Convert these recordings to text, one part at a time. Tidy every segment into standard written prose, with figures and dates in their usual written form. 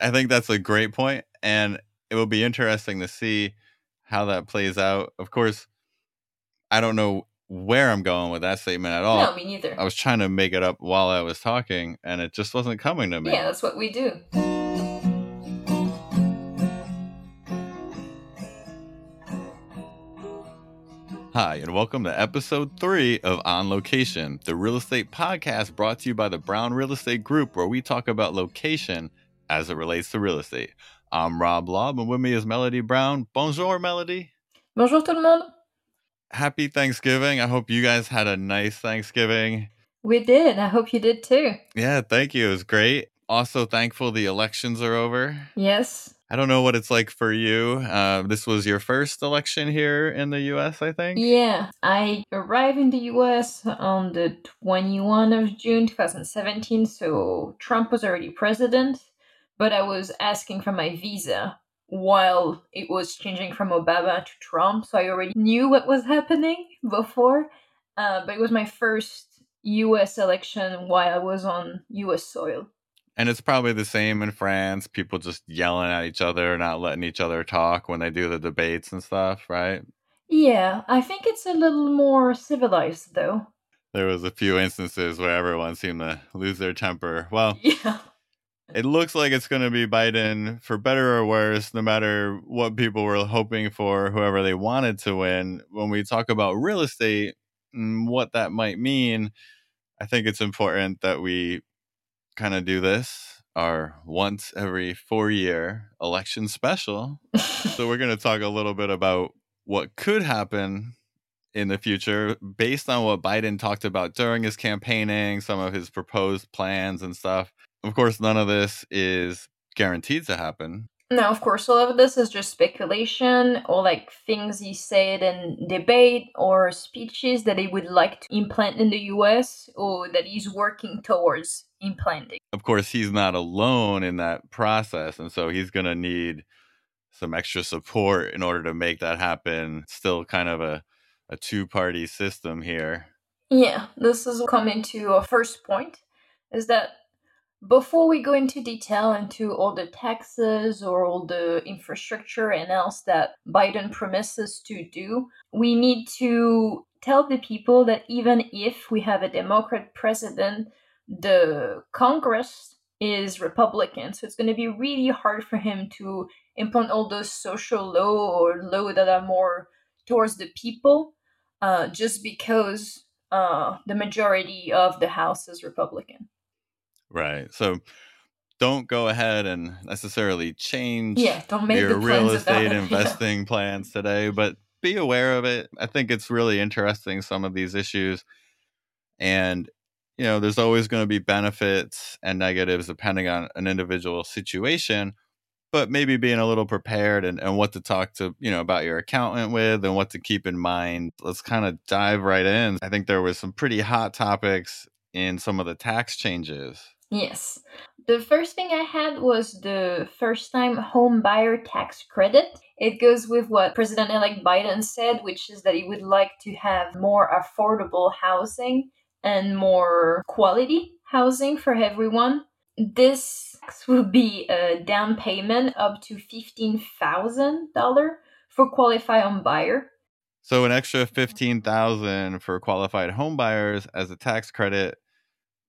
I think that's a great point, and it will be interesting to see how that plays out. Of course, I don't know where I'm going with that statement at all. No, me neither. I was trying to make it up while I was talking, and it just wasn't coming to me. Yeah, that's what we do. Hi, and welcome to episode 3 of On Location, the real estate podcast brought to you by the Brown Real Estate Group, where we talk about location as it relates to real estate. I'm Rob Lobb, and with me is Melody Brown. Bonjour, Melody. Bonjour, tout le monde. Happy Thanksgiving. I hope you guys had a nice Thanksgiving. We did. I hope you did too. Yeah, thank you. It was great. Also thankful the elections are over. Yes. I don't know what it's like for you. This was your first election here in the U.S., I think? Yeah. I arrived in the U.S. on the 21 of June, 2017. So Trump was already president, but I was asking for my visa while it was changing from Obama to Trump. So I already knew what was happening before. But it was my first U.S. election while I was on U.S. soil. And it's probably the same in France. People just yelling at each other, not letting each other talk when they do the debates and stuff, right? Yeah, I think it's a little more civilized, though. There was a few instances where everyone seemed to lose their temper. Well, yeah. It looks like it's going to be Biden, for better or worse, no matter what people were hoping for, whoever they wanted to win. When we talk about real estate and what that might mean, I think it's important that we kind of do this, our once every 4-year election special. So we're going to talk a little bit about what could happen in the future based on what Biden talked about during his campaigning, some of his proposed plans and stuff. Of course, none of this is guaranteed to happen. No, of course, all of this is just speculation or like things he said in debate or speeches that he would like to implant in the U.S. or that he's working towards implanting. Of course, he's not alone in that process. And so he's going to need some extra support in order to make that happen. Still kind of a two-party system here. Yeah, this is coming to our first point, is that before we go into detail into all the taxes or all the infrastructure and else that Biden promises to do, we need to tell the people that even if we have a Democrat president, the Congress is Republican. So it's going to be really hard for him to implement all those social law or law that are more towards the people, just because the majority of the House is Republican. Right. So don't go ahead and necessarily change don't make your real estate investing plans today, but be aware of it. I think it's really interesting, some of these issues. And, you know, there's always going to be benefits and negatives depending on an individual situation, but maybe being a little prepared and what to talk to, you know, about your accountant with and what to keep in mind. Let's kind of dive right in. I think there were some pretty hot topics in some of the tax changes. Yes. The first thing I had was the first-time home buyer tax credit. It goes with what President-elect Biden said, which is that he would like to have more affordable housing and more quality housing for everyone. This tax will be a down payment up to $15,000 for qualified home buyer. So an extra $15,000 for qualified home buyers as a tax credit,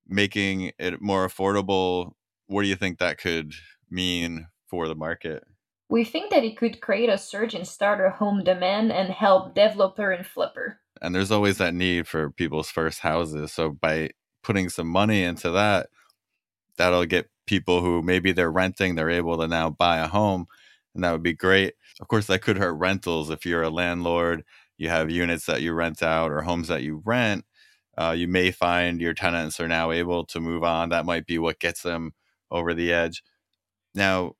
making it more affordable. What do you think that could mean for the market? We think that it could create a surge in starter home demand and help developer and flipper. And there's always that need for people's first houses. So by putting some money into that, that'll get people who maybe they're renting, they're able to now buy a home. And that would be great. Of course, that could hurt rentals. If you're a landlord, you have units that you rent out or homes that you rent. You may find your tenants are now able to move on. That might be what gets them over the edge. Now,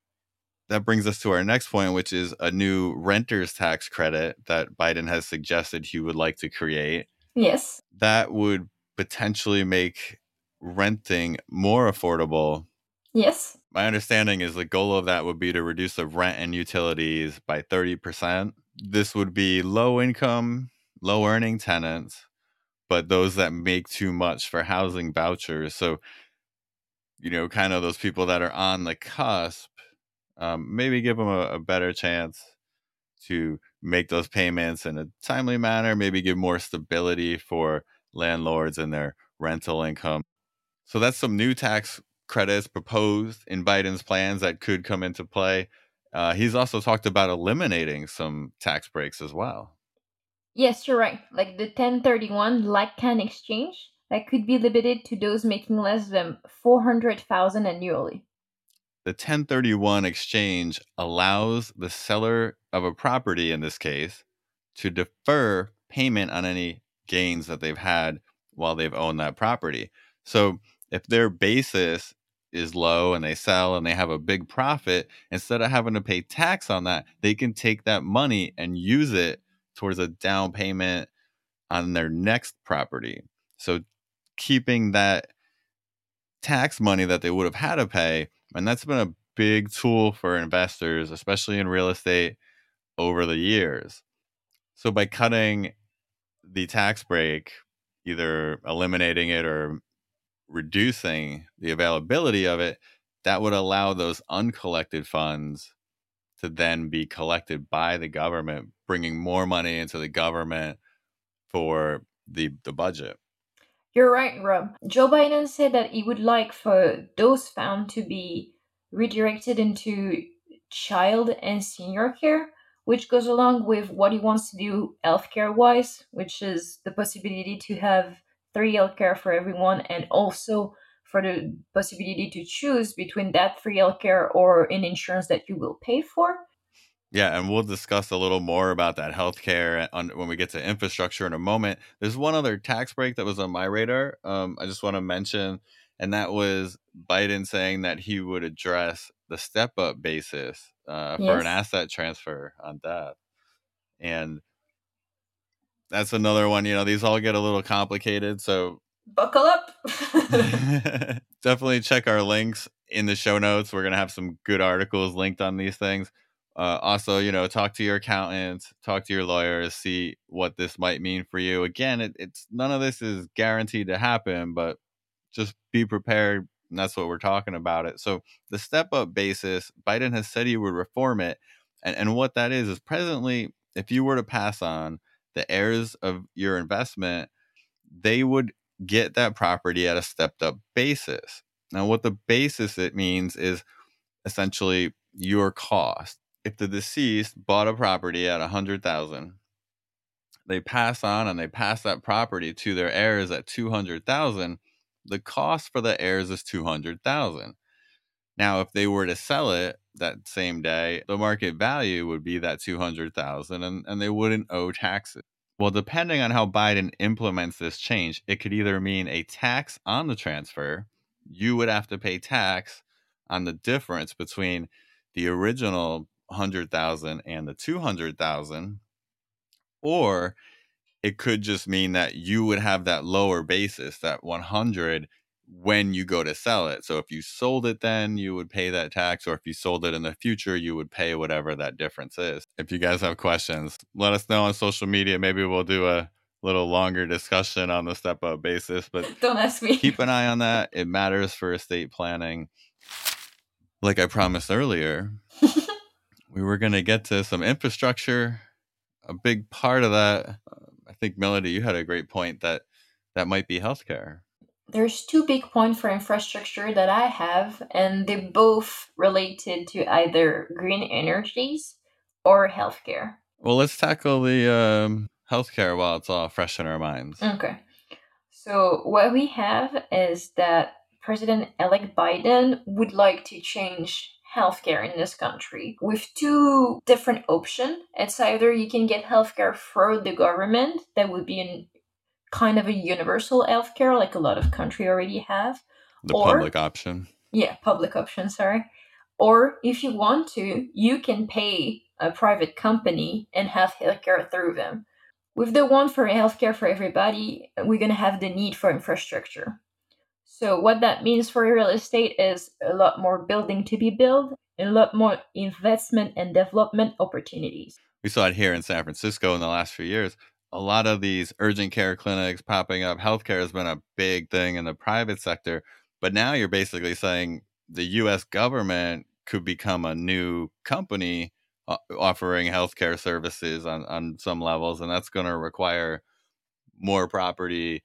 that brings us to our next point, which is a new renter's tax credit that Biden has suggested he would like to create. Yes. That would potentially make renting more affordable. Yes. My understanding is the goal of that would be to reduce the rent and utilities by 30%. This would be low income, low earning tenants, but those that make too much for housing vouchers. So, you know, kind of those people that are on the cusp maybe give them a better chance to make those payments in a timely manner, maybe give more stability for landlords and their rental income. So that's some new tax credits proposed in Biden's plans that could come into play. He's also talked about eliminating some tax breaks as well. Yes, you're right. Like the 1031 exchange that could be limited to those making less than $400,000 annually. The 1031 exchange allows the seller of a property, in this case, to defer payment on any gains that they've had while they've owned that property. So if their basis is low and they sell and they have a big profit, instead of having to pay tax on that, they can take that money and use it towards a down payment on their next property. So keeping that tax money that they would have had to pay, and that's been a big tool for investors, especially in real estate over the years. So by cutting the tax break, either eliminating it or reducing the availability of it, that would allow those uncollected funds to then be collected by the government, bringing more money into the government for the budget. You're right, Rob. Joe Biden said that he would like for those funds to be redirected into child and senior care, which goes along with what he wants to do healthcare-wise, which is the possibility to have free healthcare for everyone, and also for the possibility to choose between that free healthcare or an insurance that you will pay for. Yeah, and we'll discuss a little more about that healthcare when we get to infrastructure in a moment. There's one other tax break that was on my radar. I just want to mention, and that was Biden saying that he would address the step-up basis for an asset transfer on death. And that's another one. You know, these all get a little complicated, so buckle up. Definitely check our links in the show notes. We're going to have some good articles linked on these things. Also, you know, talk to your accountant, talk to your lawyers, see what this might mean for you. Again, it's none of this is guaranteed to happen, but just be prepared. And that's what we're talking about it. So the step up basis, Biden has said he would reform it. And what that is presently, if you were to pass on, the heirs of your investment, they would get that property at a stepped up basis. Now, what the basis it means is essentially your cost. If the deceased bought a property at $100,000, they pass on and they pass that property to their heirs at $200,000. The cost for the heirs is $200,000. Now, if they were to sell it that same day, the market value would be that $200,000 and they wouldn't owe taxes. Well, depending on how Biden implements this change, it could either mean a tax on the transfer. You would have to pay tax on the difference between the original $100,000 and the $200,000, or it could just mean that you would have that lower basis, that $100,000, when you go to sell it. So if you sold it then, you would pay that tax, or if you sold it in the future, you would pay whatever that difference is. If you guys have questions, let us know on social media. Maybe we'll do a little longer discussion on the step-up basis, but don't ask me. Keep an eye on that. It matters for estate planning. Like I promised earlier, we were going to get to some infrastructure. A big part of that, I think, Melody, you had a great point that might be healthcare. There's two big points for infrastructure that I have, and they both related to either green energies or healthcare. Well, let's tackle the healthcare while it's all fresh in our minds. Okay. So what we have is that President-elect Biden would like to change healthcare in this country with two different options. It's either you can get healthcare through the government, that would be an kind of a universal healthcare, like a lot of countries already have. Public option. Yeah, public option, sorry. Or if you want to, you can pay a private company and have healthcare through them. With the one for healthcare for everybody, we're going to have the need for infrastructure. So what that means for real estate is a lot more building to be built, a lot more investment and development opportunities. We saw it here in San Francisco in the last few years. A lot of these urgent care clinics popping up. Healthcare has been a big thing in the private sector, but now you're basically saying the U.S. government could become a new company offering healthcare services on some levels, and that's going to require more property,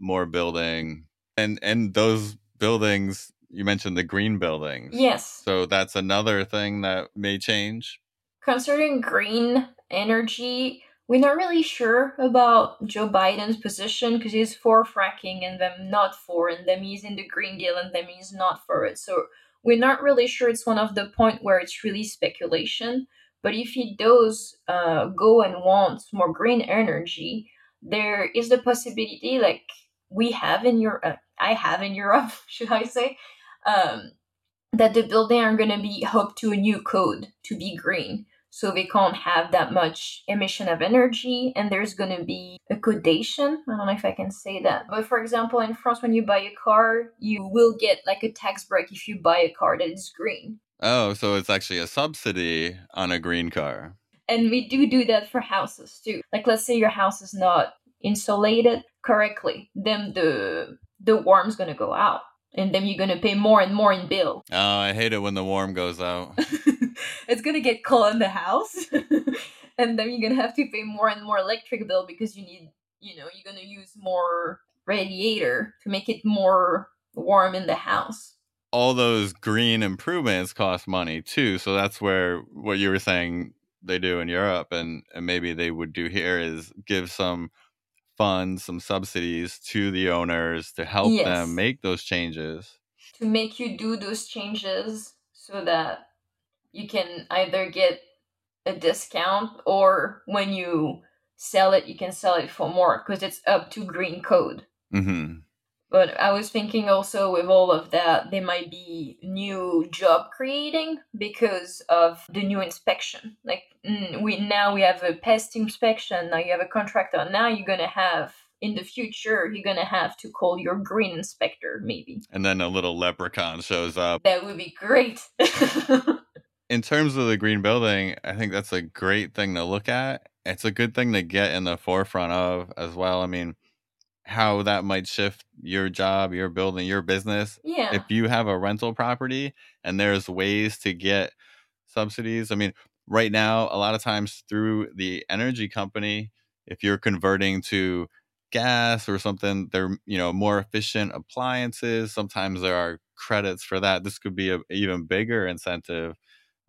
more building, and those buildings. You mentioned the green buildings. Yes. So that's another thing that may change. Concerning green energy, we're not really sure about Joe Biden's position because he's for fracking and them not for, and them he's in the Green Deal and them he's not for it. So we're not really sure. It's one of the points where it's really speculation. But if he does go and wants more green energy, there is the possibility, like we have in Europe, I have in Europe, should I say, that the building are going to be hooked to a new code to be green. So they can't have that much emission of energy, and there's going to be a codation. I don't know if I can say that. But for example, in France, when you buy a car, you will get like a tax break if you buy a car that is green. Oh, so it's actually a subsidy on a green car. And we do that for houses too. Like let's say your house is not insulated correctly, then the warm's going to go out. And then you're going to pay more and more in bill. Oh, I hate it when the warm goes out. It's going to get cold in the house. And then you're going to have to pay more and more electric bill because you need, you're going to use more radiator to make it more warm in the house. All those green improvements cost money too. So that's where what you were saying they do in Europe and maybe they would do here is give some funds, some subsidies to the owners to help them make those changes. To make you do those changes so that you can either get a discount or when you sell it, you can sell it for more because it's up to green code. Mm-hmm. But I was thinking also with all of that, there might be new job creating because of the new inspection. Like we have a pest inspection. Now you have a contractor. Now you're going to have, in the future, you're going to have to call your green inspector maybe. And then a little leprechaun shows up. That would be great. In terms of the green building, I think that's a great thing to look at. It's a good thing to get in the forefront of as well. I mean, how that might shift your job, your building, your business. Yeah. If you have a rental property and there's ways to get subsidies. I mean, right now, a lot of times through the energy company, if you're converting to gas or something, they're, more efficient appliances. Sometimes there are credits for that. This could be an even bigger incentive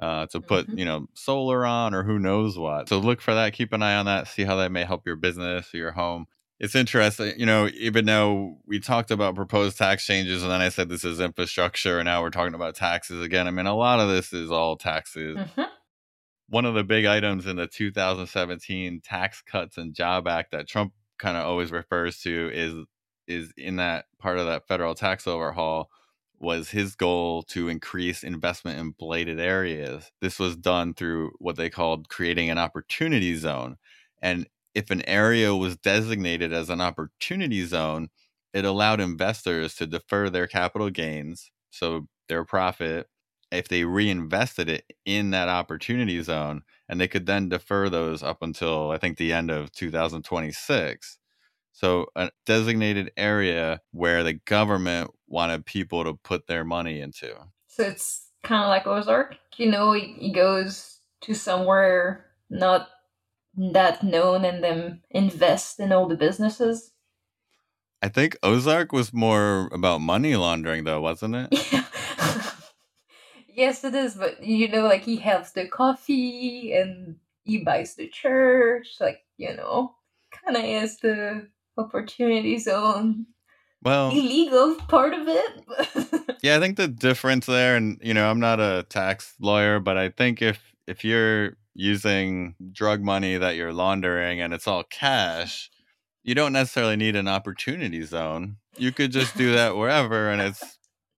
to put, solar on or who knows what. So look for that. Keep an eye on that. See how that may help your business or your home. It's interesting, even though we talked about proposed tax changes and then I said this is infrastructure and now we're talking about taxes again. I mean, a lot of this is all taxes. Mm-hmm. One of the big items in the 2017 Tax Cuts and Job Act that Trump kind of always refers to is in that part of that federal tax overhaul was his goal to increase investment in blighted areas. This was done through what they called creating an opportunity zone. And if an area was designated as an opportunity zone, it allowed investors to defer their capital gains, so their profit, if they reinvested it in that opportunity zone, and they could then defer those up until, I think, the end of 2026. So a designated area where the government wanted people to put their money into. So it's kind of like Ozark. It goes to somewhere not that known and them invest in all the businesses. I think Ozark was more about money laundering though, wasn't it? Yeah. Yes, it is. But he helps the coffee and he buys the church, kind of is the opportunity zone. Well, illegal part of it. Yeah, I think the difference there, and I'm not a tax lawyer, but I think if you're using drug money that you're laundering and it's all cash, you don't necessarily need an opportunity zone. You could just do that wherever and it's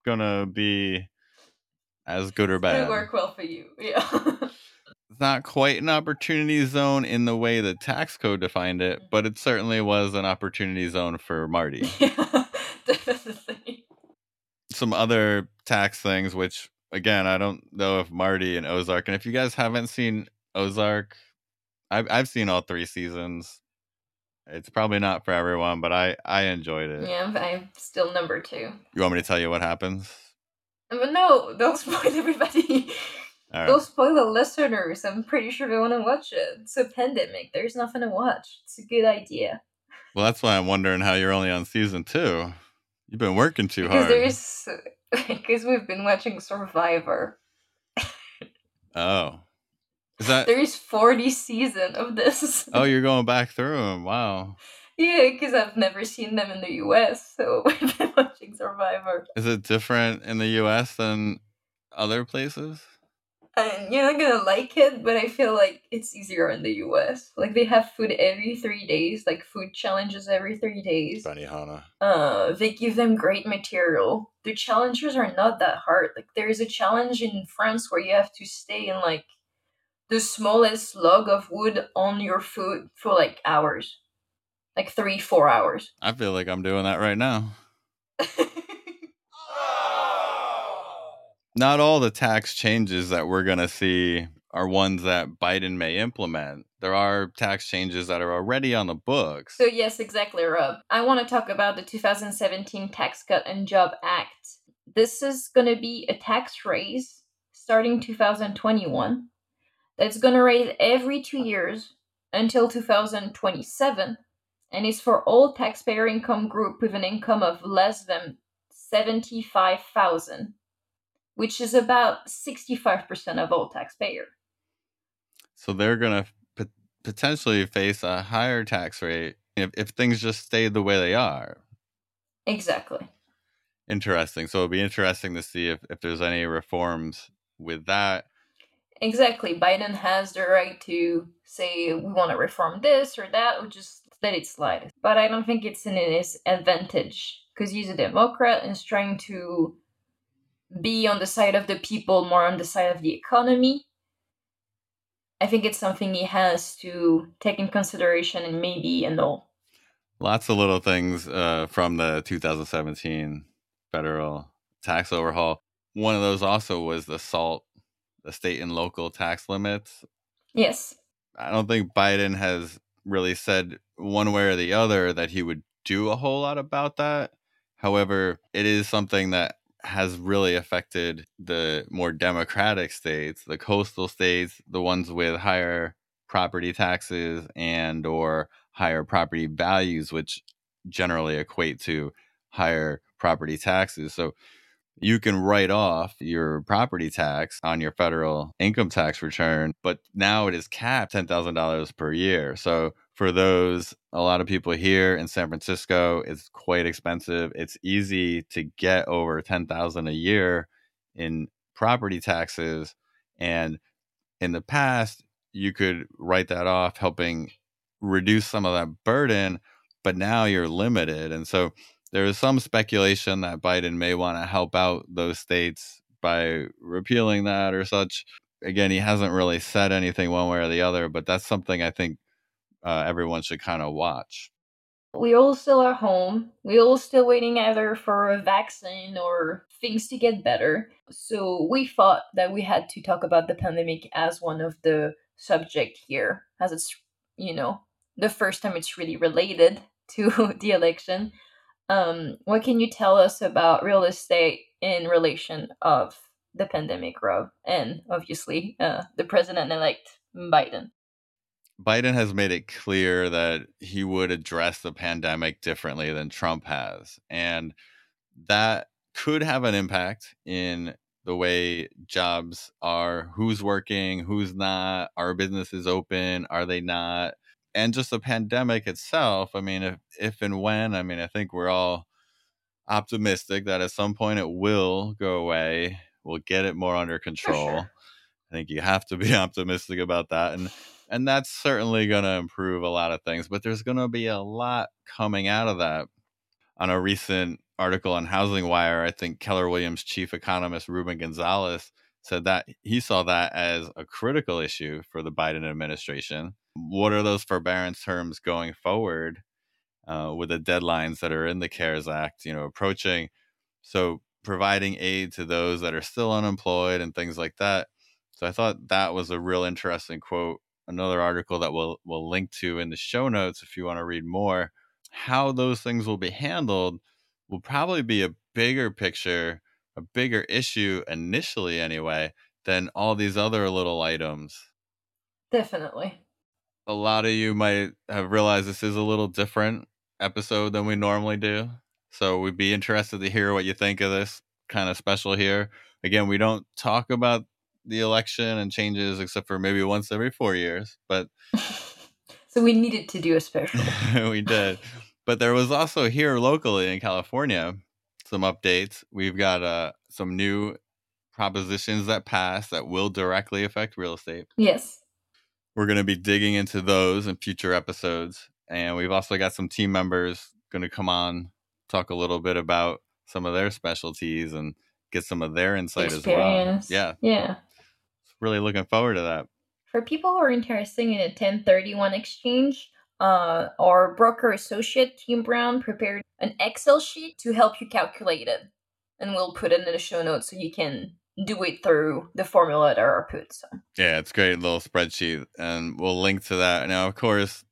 gonna be as good or bad. It'll work well for you. Yeah. It's not quite an opportunity zone in the way the tax code defined it, but it certainly was an opportunity zone for Marty. Yeah, definitely. Some other tax things, which again, I don't know if Marty and Ozark, and if you guys haven't seen Ozark, I've seen all 3 seasons. It's probably not for everyone, but I enjoyed it. Yeah, I'm still number 2. You want me to tell you what happens? But no, don't spoil everybody. All right. Don't spoil the listeners. I'm pretty sure they want to watch it. It's a pandemic. There's nothing to watch. It's a good idea. Well, that's why I'm wondering how you're only on season 2. You've been working too hard. Because we've been watching Survivor. Oh. There's 40 seasons of this. Oh, you're going back through them. Wow. Yeah, because I've never seen them in the U.S., so we've been watching Survivor. Is it different in the U.S. than other places? You're not going to like it, but I feel like it's easier in the U.S. Like, they have food every 3 days, like food challenges every 3 days. Benihana. They give them great material. The challenges are not that hard. Like, there is a challenge in France where you have to stay in, like, the smallest log of wood on your food for, like, hours. Like 3-4 hours. I feel like I'm doing that right now. Not all the tax changes that we're going to see are ones that Biden may implement. There are tax changes that are already on the books. So yes, exactly, Rob. I want to talk about the 2017 Tax Cut and Job Act. This is going to be a tax raise starting 2021. That's going to raise every 2 years until 2027. And it's for all taxpayer income group with an income of less than $75,000, which is about 65% of all taxpayer. So they're going to potentially face a higher tax rate if things just stay the way they are. Exactly. Interesting. So it'll be interesting to see if there's any reforms with that. Exactly. Biden has the right to say, we want to reform this or that, or just let it slide. But I don't think it's in his advantage because he's a Democrat and is trying to be on the side of the people, more on the side of the economy. I think it's something he has to take in consideration and maybe annul. Lots of little things from the 2017 federal tax overhaul. One of those also was the SALT, the state and local tax limits. Yes. I don't think Biden has really said one way or the other that he would do a whole lot about that. However, it is something that has really affected the more democratic states, the coastal states, the ones with higher property taxes and or higher property values, which generally equate to higher property taxes. So you can write off your property tax on your federal income tax return, but now it is capped $10,000 per year. So for those, a lot of people here in San Francisco, it's quite expensive. It's easy to get over $10,000 a year in property taxes. And in the past, you could write that off, helping reduce some of that burden, but now you're limited. And so there is some speculation that Biden may want to help out those states by repealing that or such. Again, he hasn't really said anything one way or the other, but that's something I think everyone should kind of watch. We all still are home. We all still waiting either for a vaccine or things to get better. So we thought that we had to talk about the pandemic as one of the subject here, as it's, you know, the first time it's really related to the election. What can you tell us about real estate in relation of the pandemic, Rob, and obviously the president-elect Biden? Biden has made it clear that he would address the pandemic differently than Trump has, and that could have an impact in the way jobs are, who's working, who's not, are businesses open, are they not? And just the pandemic itself, I mean, if and when, I mean, I think we're all optimistic that at some point it will go away. We'll get it more under control. Sure. I think you have to be optimistic about that. And that's certainly going to improve a lot of things. But there's going to be a lot coming out of that. On a recent article on Housing Wire, I think Keller Williams chief economist Ruben Gonzalez said that he saw that as a critical issue for the Biden administration. What are those forbearance terms going forward with the deadlines that are in the CARES Act, you know, approaching? So providing aid to those that are still unemployed and things like that. So I thought that was a real interesting quote. Another article that we'll link to in the show notes if you want to read more. How those things will be handled will probably be a bigger picture a bigger issue initially anyway than all these other little items. Definitely. A lot of you might have realized this is a little different episode than we normally do. So we'd be interested to hear what you think of this kind of special here. Again, we don't talk about the election and changes except for maybe once every 4 years, but so we needed to do a special. We did. But there was also here locally in California some updates. We've got some new propositions that passed that will directly affect real estate. Yes. We're going to be digging into those in future episodes. And we've also got some team members going to come on, talk a little bit about some of their specialties and get some of their insight as well. Yeah. Really looking forward to that. For people who are interested in a 1031 exchange, our broker associate, Kim Brown, prepared an Excel sheet to help you calculate it. And we'll put it in the show notes so you can do it through the formula at our output. So. Yeah, it's a great little spreadsheet. And we'll link to that. Now, of course,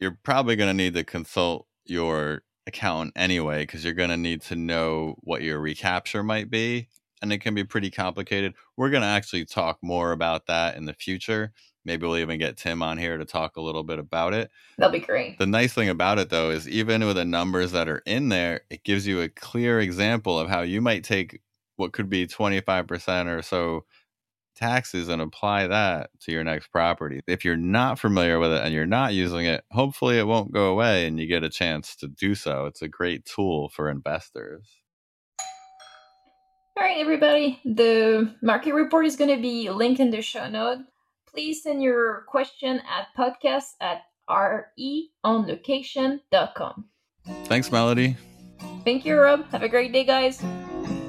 you're probably going to need to consult your accountant anyway, because you're going to need to know what your recapture might be. And it can be pretty complicated. We're going to actually talk more about that in the future. Maybe we'll even get Tim on here to talk a little bit about it. That'll be great. The nice thing about it, though, is even with the numbers that are in there, it gives you a clear example of how you might take what could be 25% or so taxes and apply that to your next property. If you're not familiar with it and you're not using it, hopefully it won't go away and you get a chance to do so. It's a great tool for investors. All right, everybody, the market report is going to be linked in the show note. Please send your question at podcast@reonlocation.com. Thanks, Melody. Thank you, Rob. Have a great day, guys.